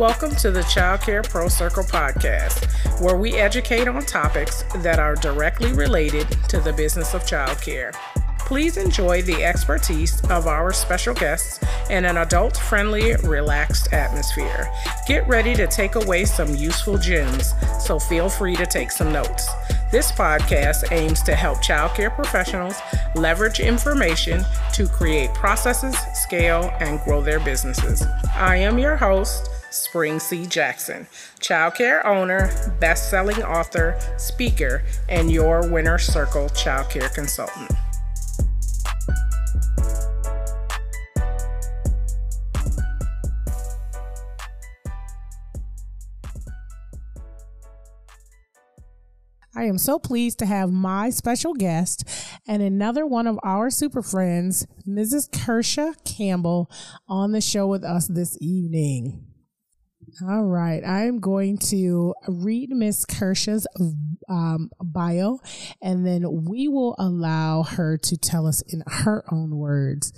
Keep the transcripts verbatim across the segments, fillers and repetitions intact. Welcome to the Childcare Pro Circle podcast, where we educate on topics that are directly related to the business of childcare. Please enjoy the expertise of our special guests in an adult-friendly, relaxed atmosphere. Get ready to take away some useful gems, so feel free to take some notes. This podcast aims to help childcare professionals leverage information to create processes, scale, and grow their businesses. I am your host, Spring C. Jackson, childcare owner, best-selling author, speaker, and your Winner's Circle childcare consultant. I am so pleased to have my special guest and another one of our super friends, Missus Kersha Campbell, on the show with us this evening. All right, I am going to read Miss Kersha's um, bio, and then we will allow her to tell us in her own words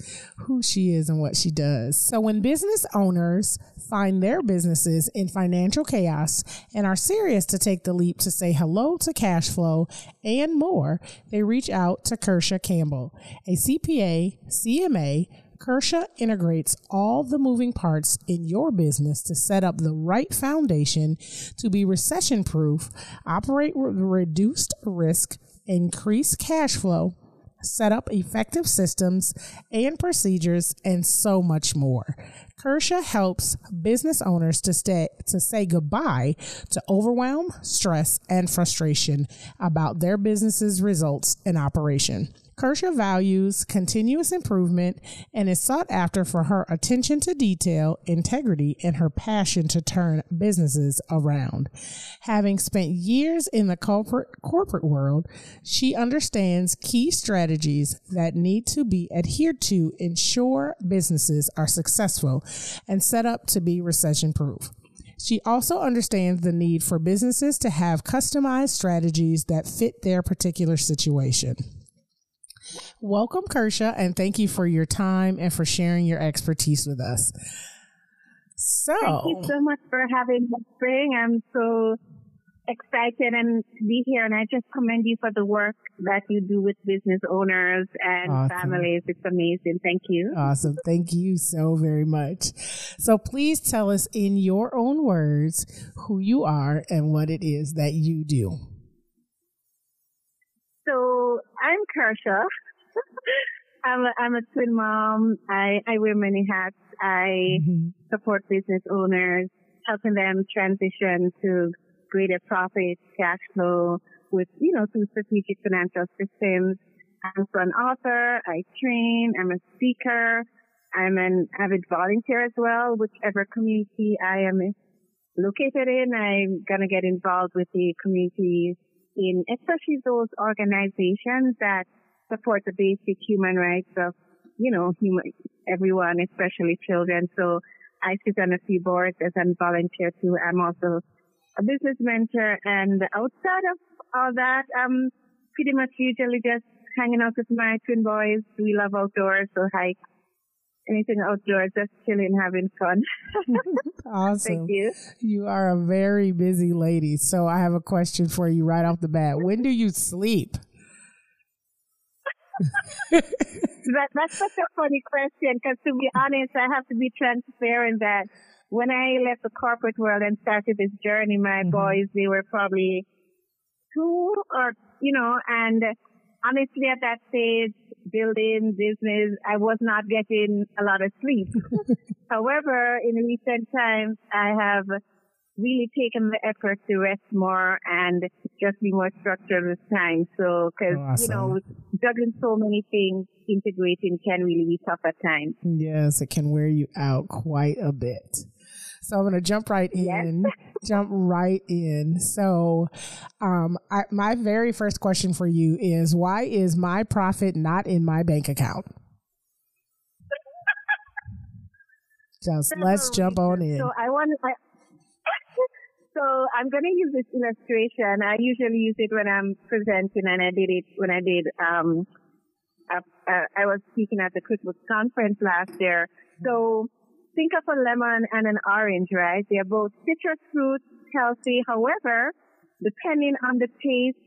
who she is and what she does. So when business owners find their businesses in financial chaos and are serious to take the leap to say hello to cash flow and more, they reach out to Kersha Campbell, a C P A, C M A. Kersha integrates all the moving parts in your business to set up the right foundation to be recession-proof, operate with reduced risk, increase cash flow, set up effective systems and procedures, and so much more. Kersha helps business owners to stay, to say goodbye to overwhelm, stress, and frustration about their business's results and operation. Kersha values continuous improvement and is sought after for her attention to detail, integrity, and her passion to turn businesses around. Having spent years in the corporate corporate world, she understands key strategies that need to be adhered to ensure businesses are successful and set up to be recession-proof. She also understands the need for businesses to have customized strategies that fit their particular situation. Welcome, Kersha, and thank you for your time and for sharing your expertise with us. So, thank you so much for having me, Spring. I'm so excited and to be here, and I just commend you for the work that you do with business owners and awesome. Families. It's amazing. Thank you. Awesome. Thank you so very much. So please tell us in your own words who you are and what it is that you do. So I'm Kersha. I'm a, I'm a twin mom. I, I wear many hats. I mm-hmm. support business owners, helping them transition to greater profit, cash flow with, you know, through strategic financial systems. I'm an author. I train. I'm a speaker. I'm an avid volunteer as well. Whichever community I am located in, I'm going to get involved with the community in especially those organizations that support the basic human rights of, you know, human, everyone, especially children. So I sit on a few boards as a volunteer too. I'm also a business mentor. And outside of all that, I'm pretty much usually just hanging out with my twin boys. We love outdoors, so hike, anything outdoors, just chilling, having fun. Awesome. Thank you. You are a very busy lady. So I have a question for you right off the bat. When do you sleep? that, that's such a funny question because, to be honest, I have to be transparent that when I left the corporate world and started this journey, my mm-hmm. boys, they were probably two or, you know, and honestly at that stage, building business, I was not getting a lot of sleep. However, in recent times, I have really taken the effort to rest more and just be more structured with time. So, because, awesome. you know, juggling so many things, integrating can really be tough at times. Yes, it can wear you out quite a bit. So I'm going to jump right in, yes. jump right in. So um, I, my very first question for you is, why is my profit not in my bank account? Just so, let's jump on in. So I want to... So I'm going to use this illustration. I usually use it when I'm presenting, and I did it when I did, um, I, I was speaking at the QuickBooks Conference last year. So think of a lemon and an orange, right? They are both citrus fruits, healthy. However, depending on the taste,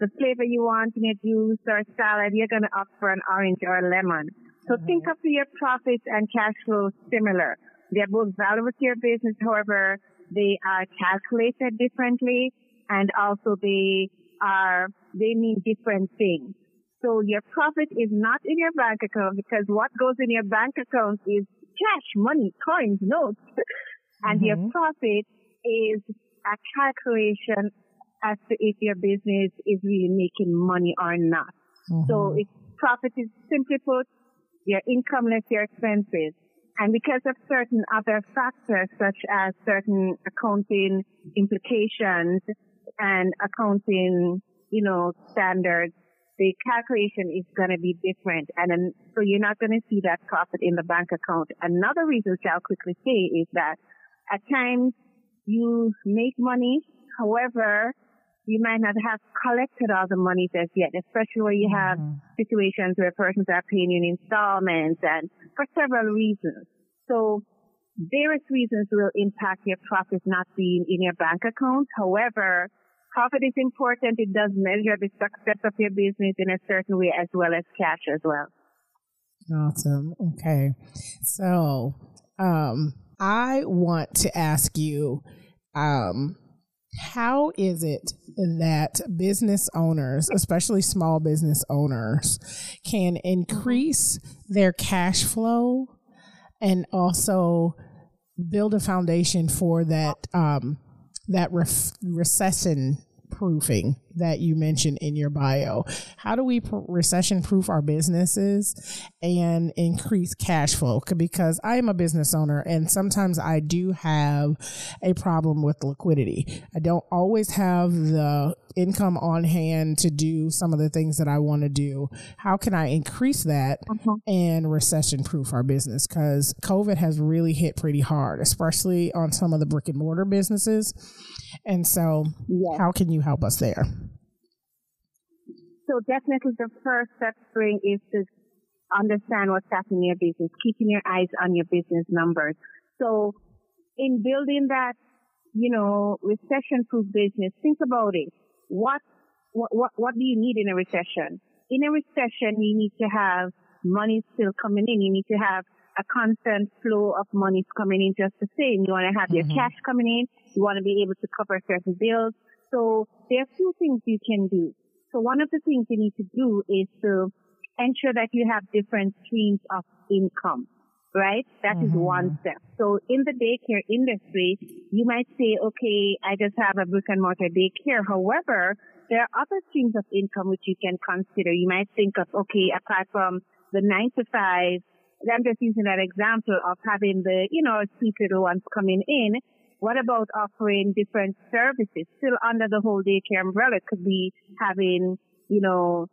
the flavor you want in a juice or a salad, you're going to opt for an orange or a lemon. So mm-hmm. think of your profits and cash flow similar. They are both valuable to your business. However, they are calculated differently, and also they are, they mean different things. So your profit is not in your bank account, because what goes in your bank account is cash, money, coins, notes. And mm-hmm. your profit is a calculation as to if your business is really making money or not. Mm-hmm. So if profit is simply put, your income less your expenses. And because of certain other factors, such as certain accounting implications and accounting, you know, standards, the calculation is going to be different. And then, so you're not going to see that profit in the bank account. Another reason, which I'll quickly say, is that at times you make money. However, you might not have collected all the monies as yet, especially where you have mm-hmm. situations where persons are paying you in installments, and for several reasons. So various reasons will impact your profit not being in your bank account. However, profit is important. It does measure the success of your business in a certain way, as well as cash as well. Awesome. Okay. So um, I want to ask you, um, how is it that business owners, especially small business owners, can increase their cash flow and also build a foundation for that um, that ref- recession proofing that you mentioned in your bio? How do we pr- recession proof our businesses and increase cash flow? Because I am a business owner, and sometimes I do have a problem with liquidity. I don't always have the income on hand to do some of the things that I want to do. How can I increase that uh-huh. and recession proof our business? Because COVID has really hit pretty hard, especially on some of the brick and mortar businesses. And so yes. how can you help us there? So definitely the first step, Spring, is to understand what's happening in your business, keeping your eyes on your business numbers. So in building that, you know, recession-proof business, think about it. What, what, what, what do you need in a recession? In a recession, you need to have money still coming in. You need to have a constant flow of money coming in just the same. You want to have mm-hmm. your cash coming in. You want to be able to cover certain bills. So there are a few things you can do. So one of the things you need to do is to ensure that you have different streams of income, right? That mm-hmm. is one step. So in the daycare industry, you might say, okay, I just have a brick and mortar daycare. However, there are other streams of income which you can consider. You might think of, okay, apart from the nine to five, I'm just using that example of having the, you know, sweet little ones coming in. What about offering different services still under the whole daycare umbrella? It could be having, you know,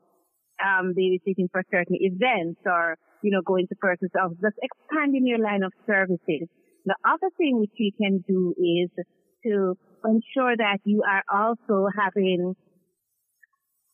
um, babysitting for certain events, or, you know, going to persons' office, just expanding your line of services. The other thing which you can do is to ensure that you are also having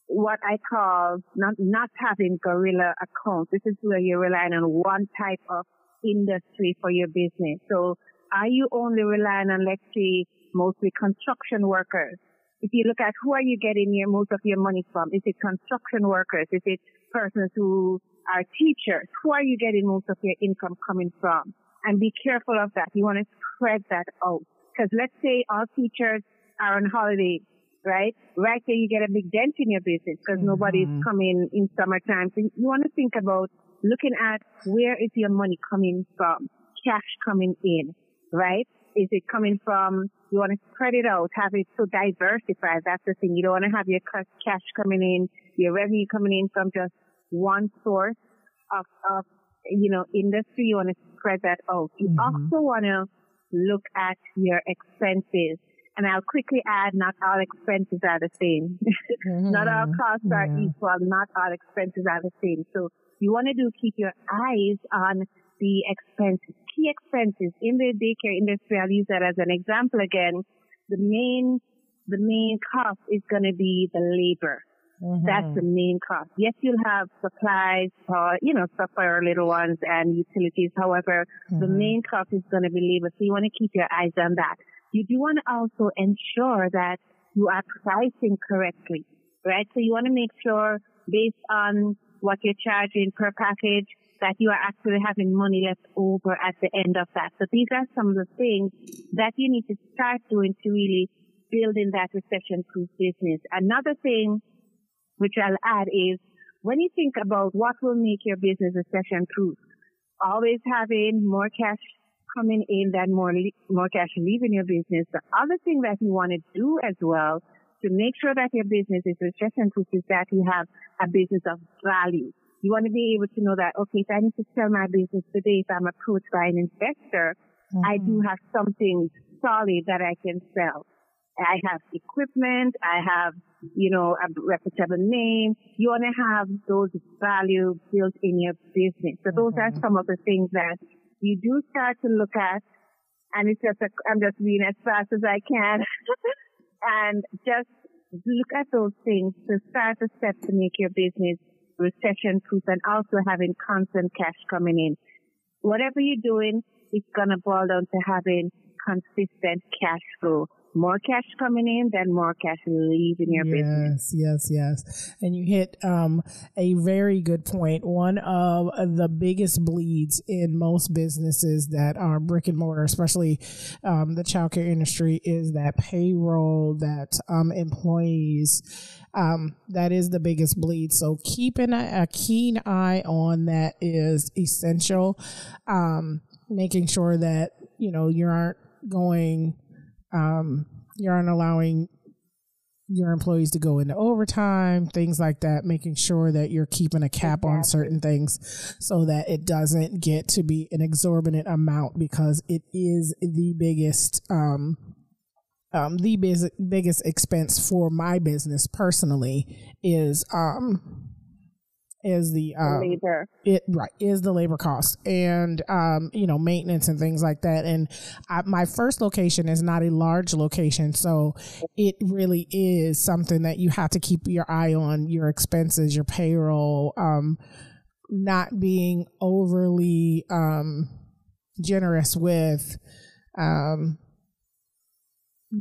what I call not, not having gorilla accounts. This is where you're relying on one type of industry for your business. So are you only relying on, let's say, mostly construction workers? If you look at who are you getting your most of your money from, is it construction workers? Is it persons who are teachers? Who are you getting most of your income coming from? And be careful of that. You want to spread that out. Because let's say all teachers are on holiday, right? Right there you get a big dent in your business because mm-hmm. nobody's coming in summertime. So you want to think about looking at where is your money coming from, cash coming in. Right? Is it coming from, you want to spread it out, have it so diversified. That's the thing. You don't want to have your cash coming in, your revenue coming in from just one source of, of you know, industry. You want to spread that out. You mm-hmm. also want to look at your expenses. And I'll quickly add, not all expenses are the same. Mm-hmm. Not all costs yeah. are equal. Not all expenses are the same. So you want to do keep your eyes on the expenses, key expenses in the daycare industry. I'll use that as an example again. The main, the main cost is going to be the labor. Mm-hmm. That's the main cost. Yes, you'll have supplies or, you know, stuff for our little ones and utilities. However, mm-hmm. the main cost is going to be labor. So you want to keep your eyes on that. You do want to also ensure that you are pricing correctly, right? So you want to make sure based on what you're charging per package that you are actually having money left over at the end of that. So these are some of the things that you need to start doing to really build in that recession-proof business. Another thing which I'll add is when you think about what will make your business recession-proof, always having more cash coming in than more, le- more cash leaving your business. The other thing that you want to do as well to make sure that your business is recession-proof is that you have a business of value. You want to be able to know that, okay, if I need to sell my business today, if I'm approached by an investor, mm-hmm. I do have something solid that I can sell. I have equipment. I have, you know, a reputable name. You want to have those value built in your business. So those mm-hmm. are some of the things that you do start to look at. And it's just, a, I'm just being as fast as I can. And just look at those things to start the steps to make your business recession-proof and also having constant cash coming in. Whatever you're doing, it's going to boil down to having consistent cash flow. More cash coming in than more cash leaving your yes, business. Yes, yes, yes. And you hit um, a very good point. One of the biggest bleeds in most businesses that are brick and mortar, especially um, the childcare industry, is that payroll, that um, employees. Um, that is the biggest bleed. So keeping a, a keen eye on that is essential. Um, making sure that, you know, you aren't going... Um, you aren't allowing your employees to go into overtime, things like that, making sure that you're keeping a cap exactly. on certain things so that it doesn't get to be an exorbitant amount, because it is the biggest, um, um, the biz- biggest expense for my business personally is, um, is the, um, the labor. It right is the labor cost and um, you know, maintenance and things like that. And I, my first location is not a large location, so it really is something that you have to keep your eye on. Your expenses, your payroll, um, not being overly um, generous with um,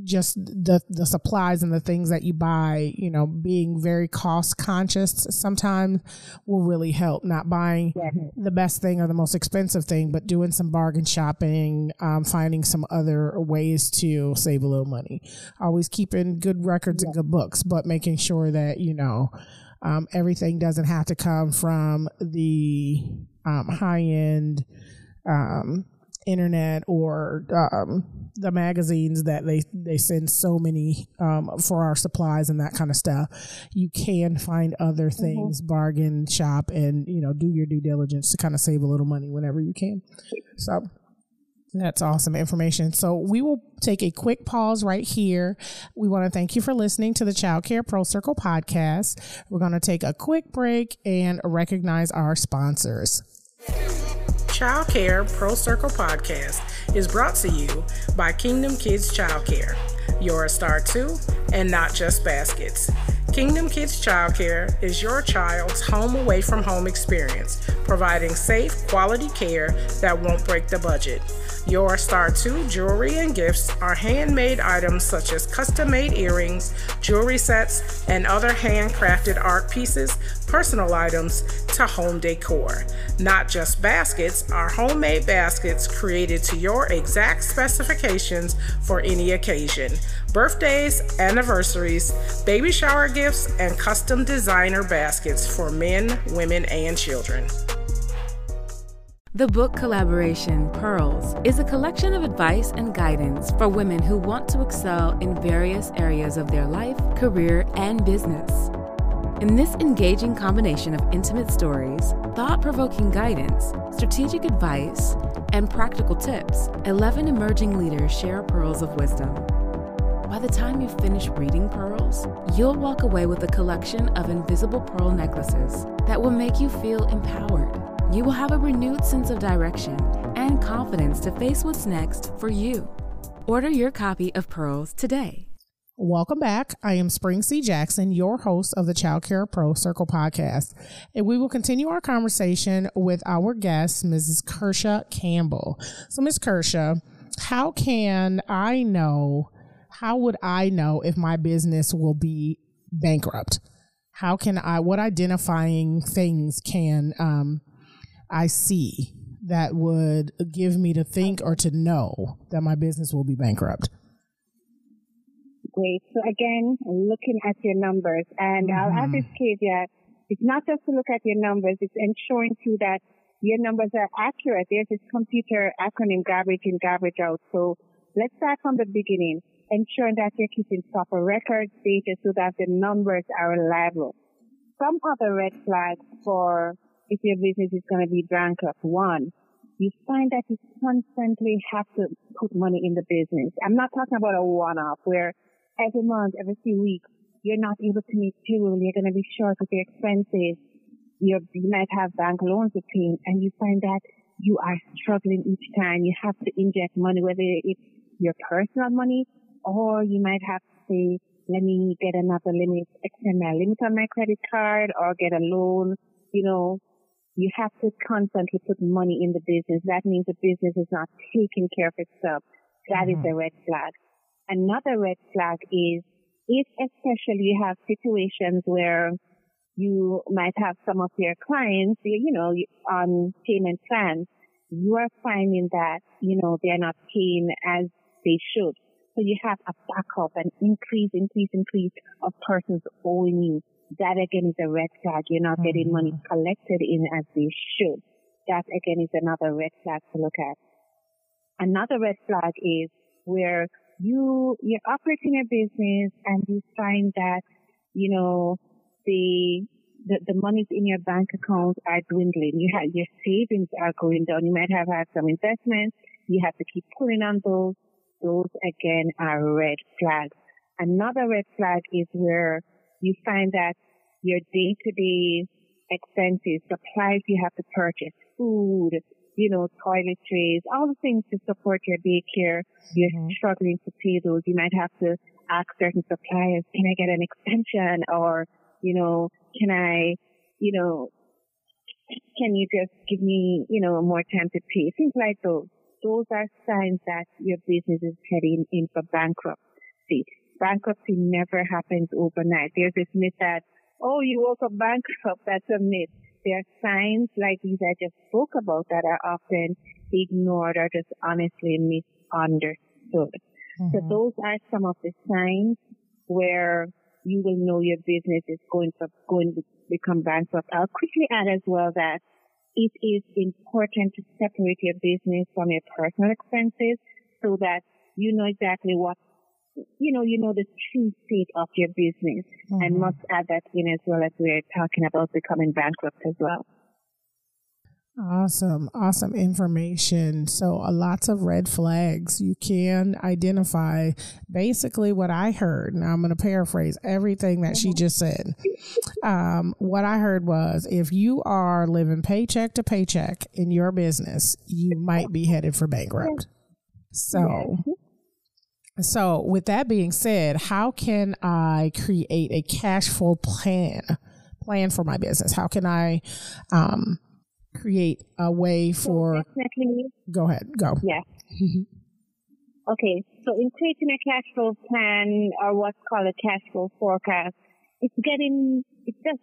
just the the supplies and the things that you buy. You know, being very cost conscious sometimes will really help. Not buying yeah. the best thing or the most expensive thing, but doing some bargain shopping, um, finding some other ways to save a little money. Always keeping good records yeah. and good books, but making sure that, you know, um, everything doesn't have to come from the um, high end um internet or um, the magazines that they, they send so many um, for our supplies and that kind of stuff. You can find other things, mm-hmm. bargain shop, and, you know, do your due diligence to kind of save a little money whenever you can. So that's awesome information. So we will take a quick pause right here. We want to thank you for listening to the Childcare Pro Circle podcast. We're going to take a quick break and recognize our sponsors. Childcare Pro Circle Podcast is brought to you by Kingdom Kids Childcare, Your Star Too, and Not Just Baskets. Kingdom Kids Childcare is your child's home away from home experience, providing safe, quality care that won't break the budget. Your Star Too jewelry and gifts are handmade items such as custom-made earrings, jewelry sets, and other handcrafted art pieces, personal items, to home decor. Not Just Baskets are homemade baskets created to your exact specifications for any occasion. Birthdays, anniversaries, baby shower gifts, and custom designer baskets for men, women, and children. The book collaboration, Pearls, is a collection of advice and guidance for women who want to excel in various areas of their life, career, and business. In this engaging combination of intimate stories, thought-provoking guidance, strategic advice, and practical tips, eleven emerging leaders share pearls of wisdom. By the time you finish reading Pearls, you'll walk away with a collection of invisible pearl necklaces that will make you feel empowered. You will have a renewed sense of direction and confidence to face what's next for you. Order your copy of Pearls today. Welcome back. I am Spring C. Jackson, your host of the Childcare Pro Circle podcast, and we will continue our conversation with our guest, Missus Kersha Campbell. So, Miz Kersha, how can I know, how would I know if my business will be bankrupt? How can I, what identifying things can um, I see that would give me to think or to know that my business will be bankrupt? Great. So again, looking at your numbers, and mm-hmm. I'll add this, Kersha, it's not just to look at your numbers, it's ensuring too that your numbers are accurate. There's this computer acronym, garbage in, garbage out. So let's start from the beginning, ensuring that you're keeping proper records, data, so that the numbers are reliable. Some other red flags for if your business is going to be bankrupt. One, you find that you constantly have to put money in the business. I'm not talking about a one-off where every month, every few weeks, you're not able to meet payroll, you're going to be short with your expenses, you're, you might have bank loans to pay, and you find that you are struggling each time. You have to inject money, whether it's your personal money, or you might have to say, let me get another limit, extend my limit on my credit card, or get a loan. You know, you have to constantly put money in the business. That means the business is not taking care of itself. That mm-hmm. is a red flag. Another red flag is if especially you have situations where you might have some of your clients, you know, on payment plans, you are finding that, you know, they're not paying as they should. So you have a backup, an increase, increase, increase of persons owing you. That again is a red flag. You're not mm-hmm. getting money collected in as they should. That again is another red flag to look at. Another red flag is where You, you're operating a business and you find that, you know, the, the, the monies in your bank account are dwindling. You have, your savings are going down. You might have had some investments. You have to keep pulling on those. Those again are red flags. Another red flag is where you find that your day to day expenses, supplies you have to purchase, food, you know, toiletries, all the things to support your daycare. You're mm-hmm. struggling to pay those. You might have to ask certain suppliers, can I get an extension? Or, you know, can I, you know, can you just give me, you know, more time to pay? Things like those. Those are signs that your business is heading in for bankruptcy. Bankruptcy never happens overnight. There's this myth that, oh, you woke up bankrupt. That's a myth. There are signs like these I just spoke about that are often ignored or just honestly misunderstood. Mm-hmm. So those are some of the signs where you will know your business is going to, going to become bankrupt. I'll quickly add as well that it is important to separate your business from your personal expenses so that you know exactly what, you know, you know the true state of your business, mm-hmm. and must add that in as well as we're talking about becoming bankrupt as well. Awesome. Awesome information. So uh, lots of red flags you can identify. Basically what I heard, now I'm going to paraphrase everything that mm-hmm. she just said. Um, what I heard was if you are living paycheck to paycheck in your business, you might be headed for bankrupt. So... Mm-hmm. So with that being said, how can I create a cash flow plan, plan for my business? How can I um, create a way for... So definitely. Go ahead, go. Yeah. Okay, so in creating a cash flow plan or what's called a cash flow forecast, it's getting, it's just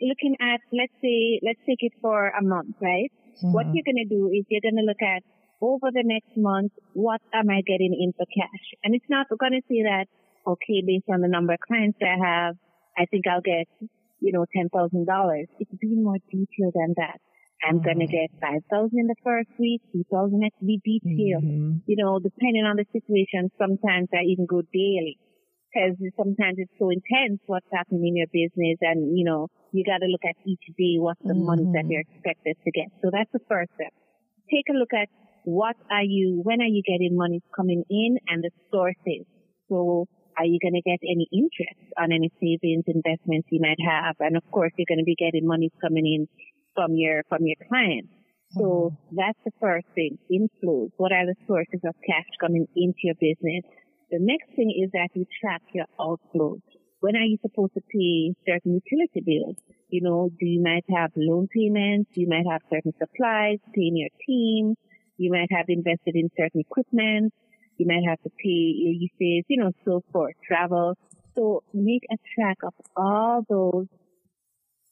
looking at, let's say, let's take it for a month, right? Mm-hmm. What you're going to do is you're going to look at over the next month, what am I getting in for cash? And it's not going to say that, okay, based on the number of clients I have, I think I'll get, you know, ten thousand dollars. It's being more detailed than that. I'm mm-hmm. going to get five thousand in the first week, two thousand next week, detailed. Mm-hmm. You know, depending on the situation, sometimes I even go daily because sometimes it's so intense what's happening in your business. And, you know, you got to look at each day, what's the mm-hmm. money that you're expected to get. So that's the first step. Take a look at what are you, when are you getting money coming in and the sources? So are you going to get any interest on any savings, investments you might have? And of course, you're going to be getting money coming in from your, from your clients. So mm-hmm. that's the first thing, inflows. What are the sources of cash coming into your business? The next thing is that you track your outflows. When are you supposed to pay certain utility bills? You know, do you might have loan payments, you might have certain supplies, paying your team, you might have invested in certain equipment, you might have to pay your uses, you know, so forth, travel. So make a track of all those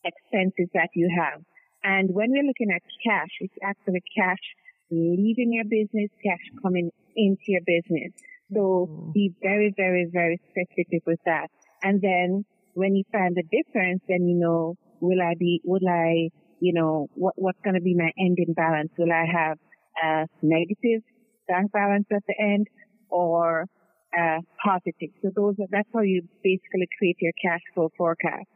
expenses that you have. And when we're looking at cash, it's actually cash leaving your business, cash coming into your business. So be very, very, very specific with that. And then when you find the difference, then you know, will I be, will I, you know, what, what's going to be my ending balance? Will I have a negative bank balance at the end or a positive? So those are, that's how you basically create your cash flow forecast.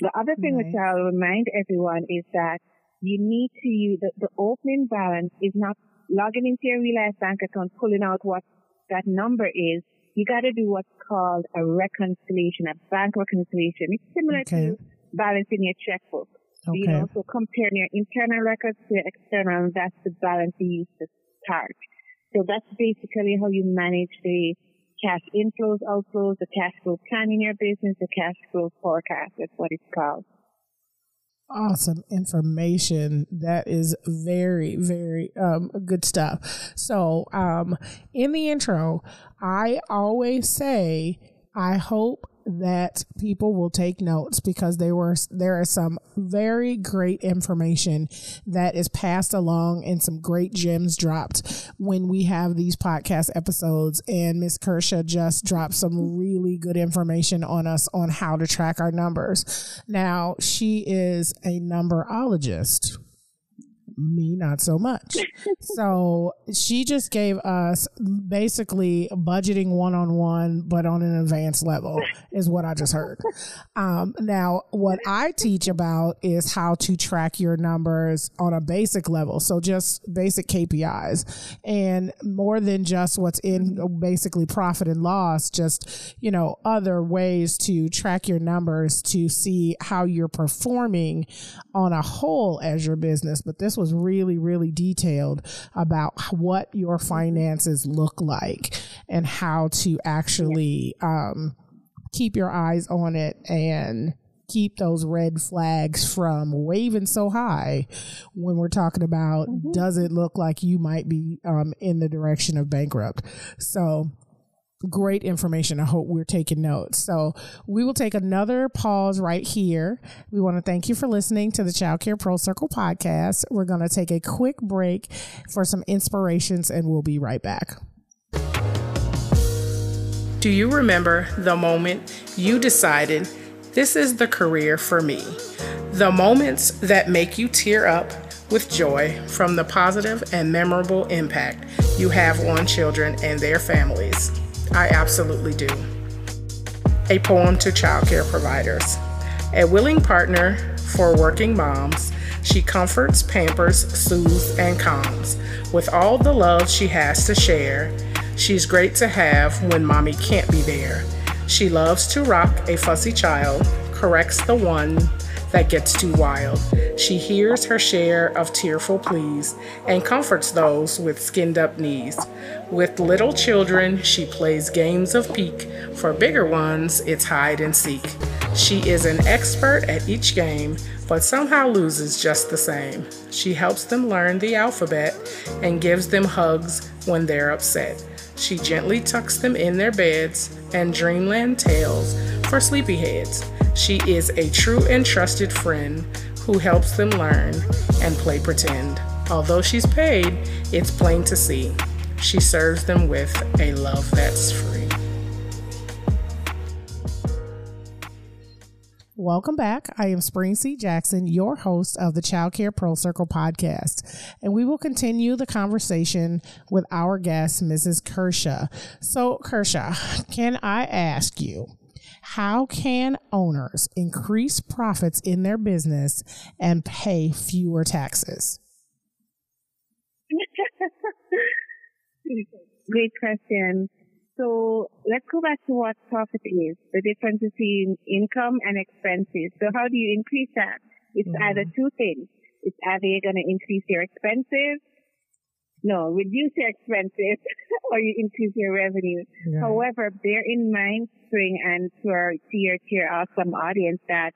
The other thing nice. Which I'll remind everyone is that you need to use the, the opening balance is not logging into your Real Life bank account, pulling out what that number is. You got to do what's called a reconciliation, a bank reconciliation. It's similar okay. to balancing your checkbook. Okay. You know, so comparing your internal records to your external, and that's the balance you use to start. So that's basically how you manage the cash inflows, outflows, the cash flow plan in your business, the cash flow forecast. That's what it's called. Awesome information. That is very, very um, good stuff. So um, in the intro, I always say, I hope that people will take notes because they were, there is some very great information that is passed along and some great gems dropped when we have these podcast episodes. And Miz Kersha just dropped some really good information on us on how to track our numbers. Now, she is a numberologist. Me, not so much. So she just gave us basically budgeting one-on-one, but on an advanced level is what I just heard. Um, now, what I teach about is how to track your numbers on a basic level. So just basic K P Is and more than just what's in basically profit and loss, just, you know, other ways to track your numbers to see how you're performing on a whole as your business. But this was was really, really detailed about what your finances look like and how to actually um, keep your eyes on it and keep those red flags from waving so high when we're talking about mm-hmm. does it look like you might be um, in the direction of bankrupt. So great information. I hope we're taking notes. So we will take another pause right here. We want to thank you for listening to the Childcare Pro Circle podcast. We're going to take a quick break for some inspirations and we'll be right back. Do you remember the moment you decided this is the career for me? The moments that make you tear up with joy from the positive and memorable impact you have on children and their families. I absolutely do. A poem to childcare providers. A willing partner for working moms, she comforts, pampers, soothes, and calms. With all the love she has to share, she's great to have when mommy can't be there. She loves to rock a fussy child, corrects the one that gets too wild. She hears her share of tearful pleas and comforts those with skinned up knees. With little children, she plays games of peek. For bigger ones, it's hide and seek. She is an expert at each game, but somehow loses just the same. She helps them learn the alphabet and gives them hugs when they're upset. She gently tucks them in their beds and dreamland tales for sleepyheads. She is a true and trusted friend who helps them learn and play pretend. Although she's paid, it's plain to see. She serves them with a love that's free. Welcome back. I am Spring C. Jackson, your host of the Childcare Pro Circle podcast, and we will continue the conversation with our guest, Missus Kersha. So, Kersha, can I ask you, how can owners increase profits in their business and pay fewer taxes? Great question. So let's go back to what profit is, the difference between income and expenses. So how do you increase that? It's mm-hmm. either two things. It's either you're going to increase your expenses no, reduce your expenses or you increase your revenue. Yeah. However, bear in mind, Spring, and to, our, to your to your awesome audience, that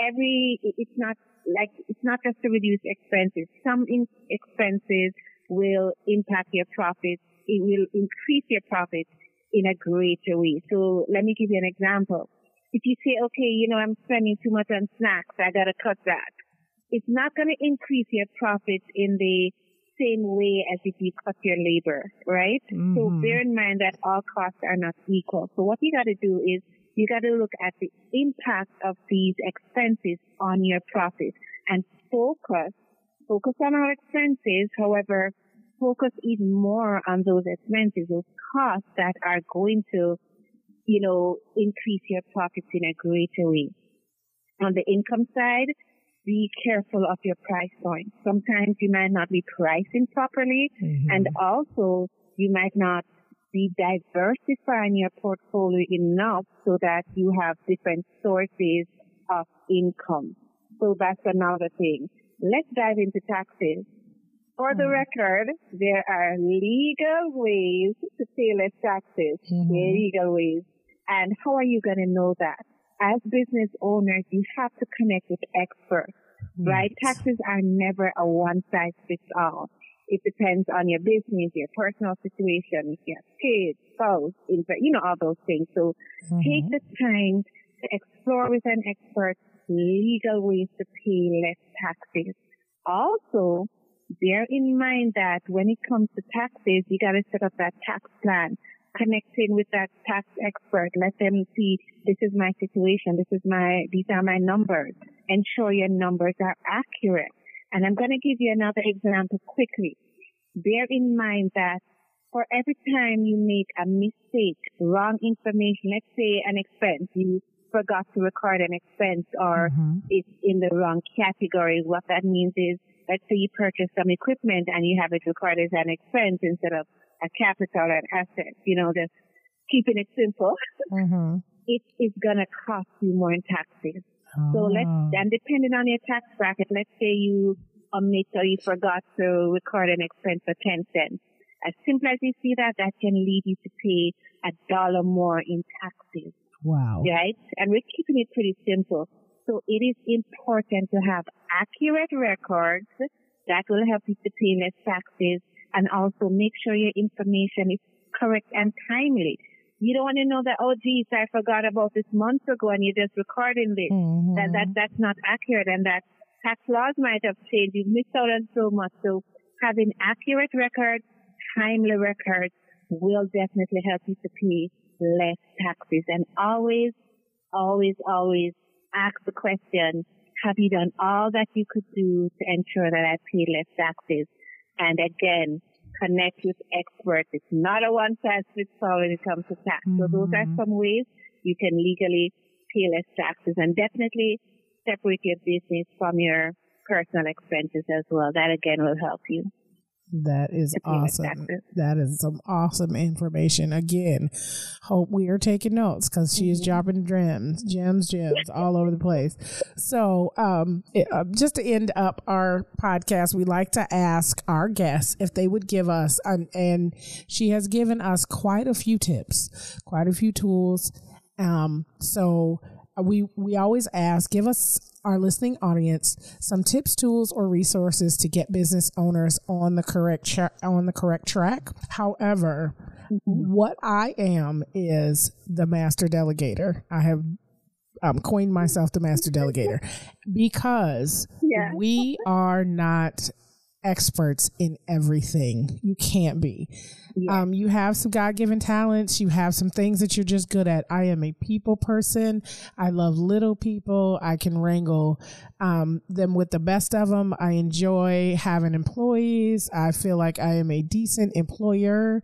every it's not like it's not just to reduce expenses. Some in, expenses will impact your profits. It will increase your profits in a greater way. So let me give you an example. If you say, okay, you know, I'm spending too much on snacks, I gotta cut that. It's not gonna increase your profits in the same way as if you cut your labor, right? Mm-hmm. So bear in mind that all costs are not equal. So what you gotta do is you gotta look at the impact of these expenses on your profits and focus, focus on our expenses. However, focus even more on those expenses, those costs that are going to, you know, increase your profits in a greater way. On the income side, be careful of your price point. Sometimes you might not be pricing properly, mm-hmm. and also you might not be diversifying your portfolio enough so that you have different sources of income. So that's another thing. Let's dive into taxes. For the record, there are legal ways to pay less taxes, mm-hmm. legal ways. And how are you going to know that? As business owners, you have to connect with experts, right? right? Taxes are never a one-size-fits-all. It depends on your business, your personal situation, if you have kids, spouse, you know, all those things. So mm-hmm. take the time to explore with an expert legal ways to pay less taxes. Also, bear in mind that when it comes to taxes, you got to set up that tax plan, connecting with that tax expert. Let them see, this is my situation. This is my, these are my numbers. Ensure your numbers are accurate. And I'm going to give you another example quickly. Bear in mind that for every time you make a mistake, wrong information, let's say an expense, you forgot to record an expense or mm-hmm. it's in the wrong category. What that means is, let's say you purchase some equipment and you have it recorded as an expense instead of a capital and asset. You know, just keeping it simple. Mm-hmm. It is gonna cost you more in taxes. Oh. So let's, and depending on your tax bracket, let's say you omit or you forgot to record an expense for ten cents. As simple as you see that, that can lead you to pay a dollar more in taxes. Wow. Right? And we're keeping it pretty simple. So it is important to have accurate records that will help you to pay less taxes, and also make sure your information is correct and timely. You don't want to know that, oh, geez, I forgot about this months ago and you're just recording this. Mm-hmm. That, that That's not accurate, and that tax laws might have changed. You've missed out on so much. So having accurate records, timely records will definitely help you to pay less taxes. And always, always, always, ask the question, have you done all that you could do to ensure that I pay less taxes? And again, connect with experts. It's not a one-size-fits-all when it comes to tax. Mm-hmm. So those are some ways you can legally pay less taxes, and definitely separate your business from your personal expenses as well. That again will help you. That is awesome. That is some awesome information. Again, hope we are taking notes because she is dropping gems, gems, gems all over the place. So um, it, uh, just to end up our podcast, we like to ask our guests if they would give us, an, and she has given us quite a few tips, quite a few tools. Um, so we we always ask, give us our listening audience some tips, tools, or resources to get business owners on the correct tra- on the correct track. However, mm-hmm. what I am is the master delegator. I have um, coined myself the master delegator because yeah. we are not experts in everything. You can't be. Yeah. Um, you have some God-given talents. You have some things that you're just good at. I am a people person. I love little people. I can wrangle um, them with the best of them. I enjoy having employees. I feel like I am a decent employer.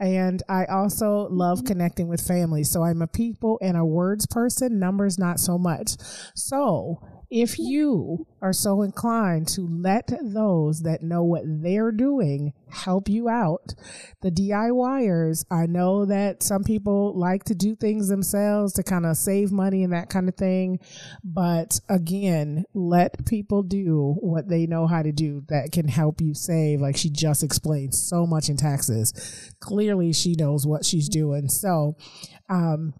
And I also love mm-hmm. connecting with families. So I'm a people and a words person, numbers not so much. So If you are so inclined to let those that know what they're doing help you out, the D I Y ers, I know that some people like to do things themselves to kind of save money and that kind of thing. But again, let people do what they know how to do that can help you save. Like she just explained so much in taxes. Clearly, she knows what she's doing. So, um,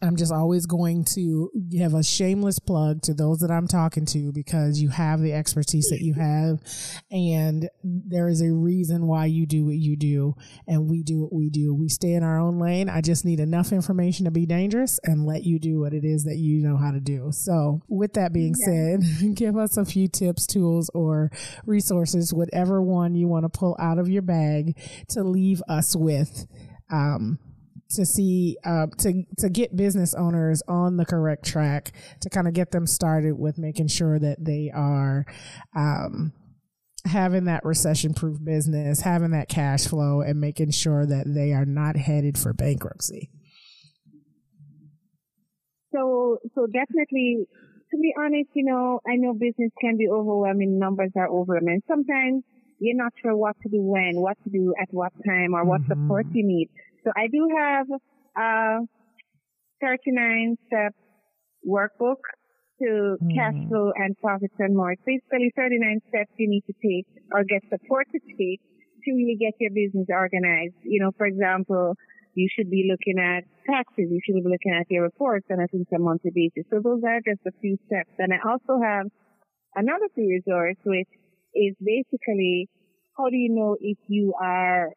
I'm just always going to give a shameless plug to those that I'm talking to, because you have the expertise that you have, and there is a reason why you do what you do, and we do what we do. We stay in our own lane. I just need enough information to be dangerous and let you do what it is that you know how to do. So with that being yeah. said, give us a few tips, tools, or resources, whatever one you want to pull out of your bag to leave us with, um, to see, uh, to, to get business owners on the correct track, to kind of get them started with making sure that they are, um, having that recession-proof business, having that cash flow, and making sure that they are not headed for bankruptcy. So, so definitely, to be honest, you know, I know business can be overwhelming. Numbers are overwhelming. Sometimes you're not sure what to do when, what to do at what time, or what mm-hmm. support you need. So I do have a thirty-nine step workbook to mm-hmm. cash flow and profits and more. It's basically thirty-nine steps you need to take or get support to take to really get your business organized. You know, for example, you should be looking at taxes. You should be looking at your reports on at least a monthly basis. So those are just a few steps. And I also have another free resource, which is basically how do you know if you are,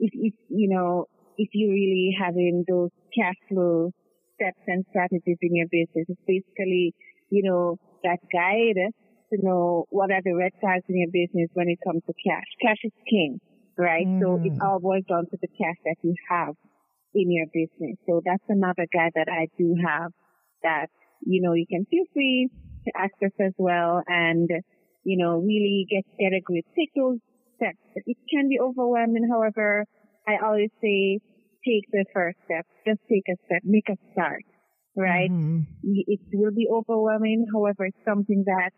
if, if you know, if you really having those cash flow steps and strategies in your business. It's basically, you know, that guide to know what are the red flags in your business when it comes to cash. Cash is king, right? Mm. So it all boils down to the cash that you have in your business. So that's another guide that I do have that, you know, you can feel free to access as well and, you know, really get, get a grip. Take those steps. It can be overwhelming, however, I always say, take the first step. Just take a step. Make a start, right? Mm-hmm. It will be overwhelming. However, it's something that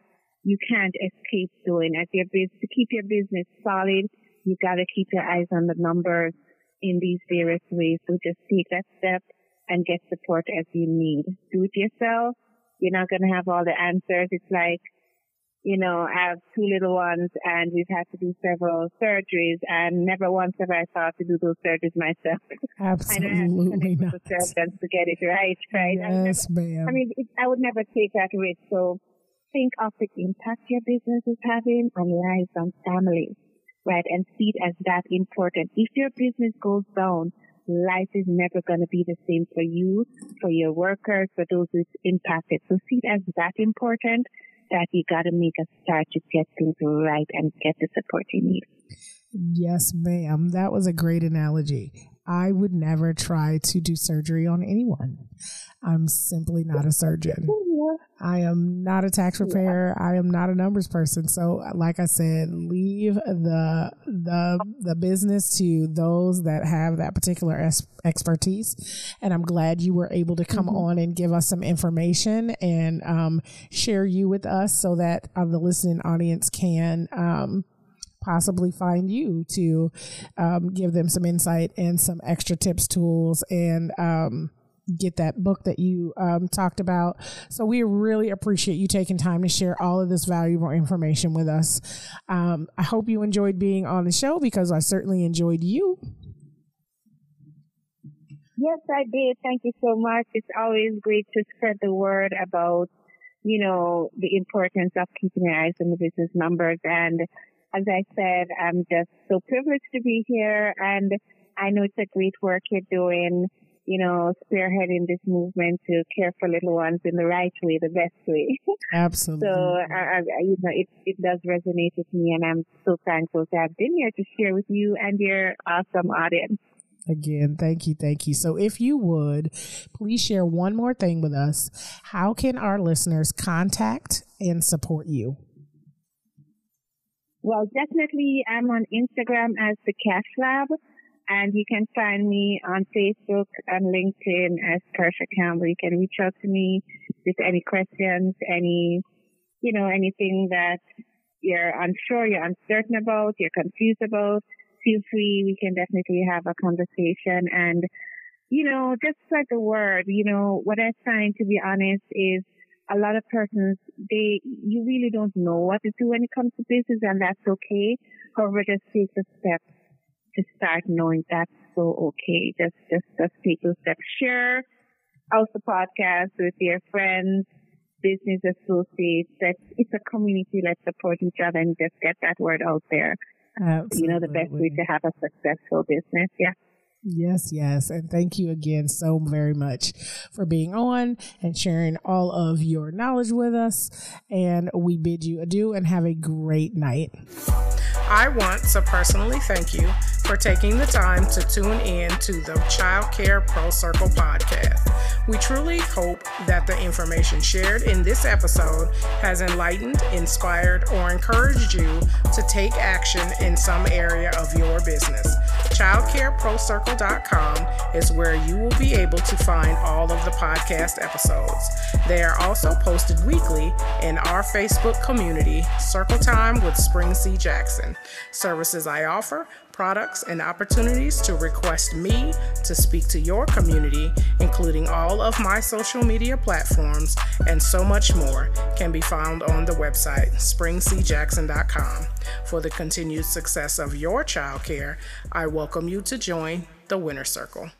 you can't escape doing. As your business, to keep your business solid, you got to keep your eyes on the numbers in these various ways. So just take that step and get support as you need. Do it yourself. You're not going to have all the answers. It's like, you know, I have two little ones and we've had to do several surgeries, and never once have I thought to do those surgeries myself. Absolutely not. To get it right, right? Yes, I never, ma'am. I mean, it, I would never take that risk. So think of the impact your business is having on lives, on families, right? And see it as that important. If your business goes down, life is never going to be the same for you, for your workers, for those who's impacted. So see it as that important, that you got to make a start to get things right and get the support you need. Yes, ma'am. That was a great analogy. I would never try to do surgery on anyone. I'm simply not a surgeon. I am not a tax preparer. I am not a numbers person. So like I said, leave the the the business to those that have that particular es- expertise. And I'm glad you were able to come mm-hmm. on and give us some information and um, share you with us so that uh, the listening audience can um, possibly find you to um, give them some insight and some extra tips, tools, and um, get that book that you um, talked about. So we really appreciate you taking time to share all of this valuable information with us. Um, I hope you enjoyed being on the show, because I certainly enjoyed you. Yes, I did. Thank you so much. It's always great to spread the word about, you know, the importance of keeping your eyes on the business numbers. And as I said, I'm just so privileged to be here, and I know it's a great work you're doing, you know, spearheading this movement to care for little ones in the right way, the best way. Absolutely. So, uh, you know, it, it does resonate with me, and I'm so thankful to have been here to share with you and your awesome audience. Again, thank you. Thank you. So if you would, please share one more thing with us. How can our listeners contact and support you? Well, definitely, I'm on Instagram as The Cash Lab. And you can find me on Facebook and LinkedIn as Kersha Campbell. You can reach out to me with any questions, any, you know, anything that you're unsure, you're uncertain about, you're confused about. Feel free. We can definitely have a conversation. And, you know, just like the word, you know, what I find, to be honest, is a lot of persons, they, you really don't know what to do when it comes to business, and that's okay. However, just take the steps to start knowing that's so okay. Just, just, just take those steps. Share out the podcast with your friends, business associates. That it's a community. Let's support each other and just get that word out there. Absolutely. You know, the best way to have a successful business. Yeah. Yes, yes. And thank you again so very much for being on and sharing all of your knowledge with us. And we bid you adieu and have a great night. I want to personally thank you for taking the time to tune in to the Childcare Pro Circle podcast. We truly hope that the information shared in this episode has enlightened, inspired, or encouraged you to take action in some area of your business. Childcare Pro Circle dot com is where you will be able to find all of the podcast episodes. They are also posted weekly in our Facebook community, Circle Time with Spring C. Jackson. Services I offer, products, and opportunities to request me to speak to your community, including all of my social media platforms, and so much more can be found on the website, spring c jackson dot com. For the continued success of your childcare, I welcome you to join the Winner's Circle.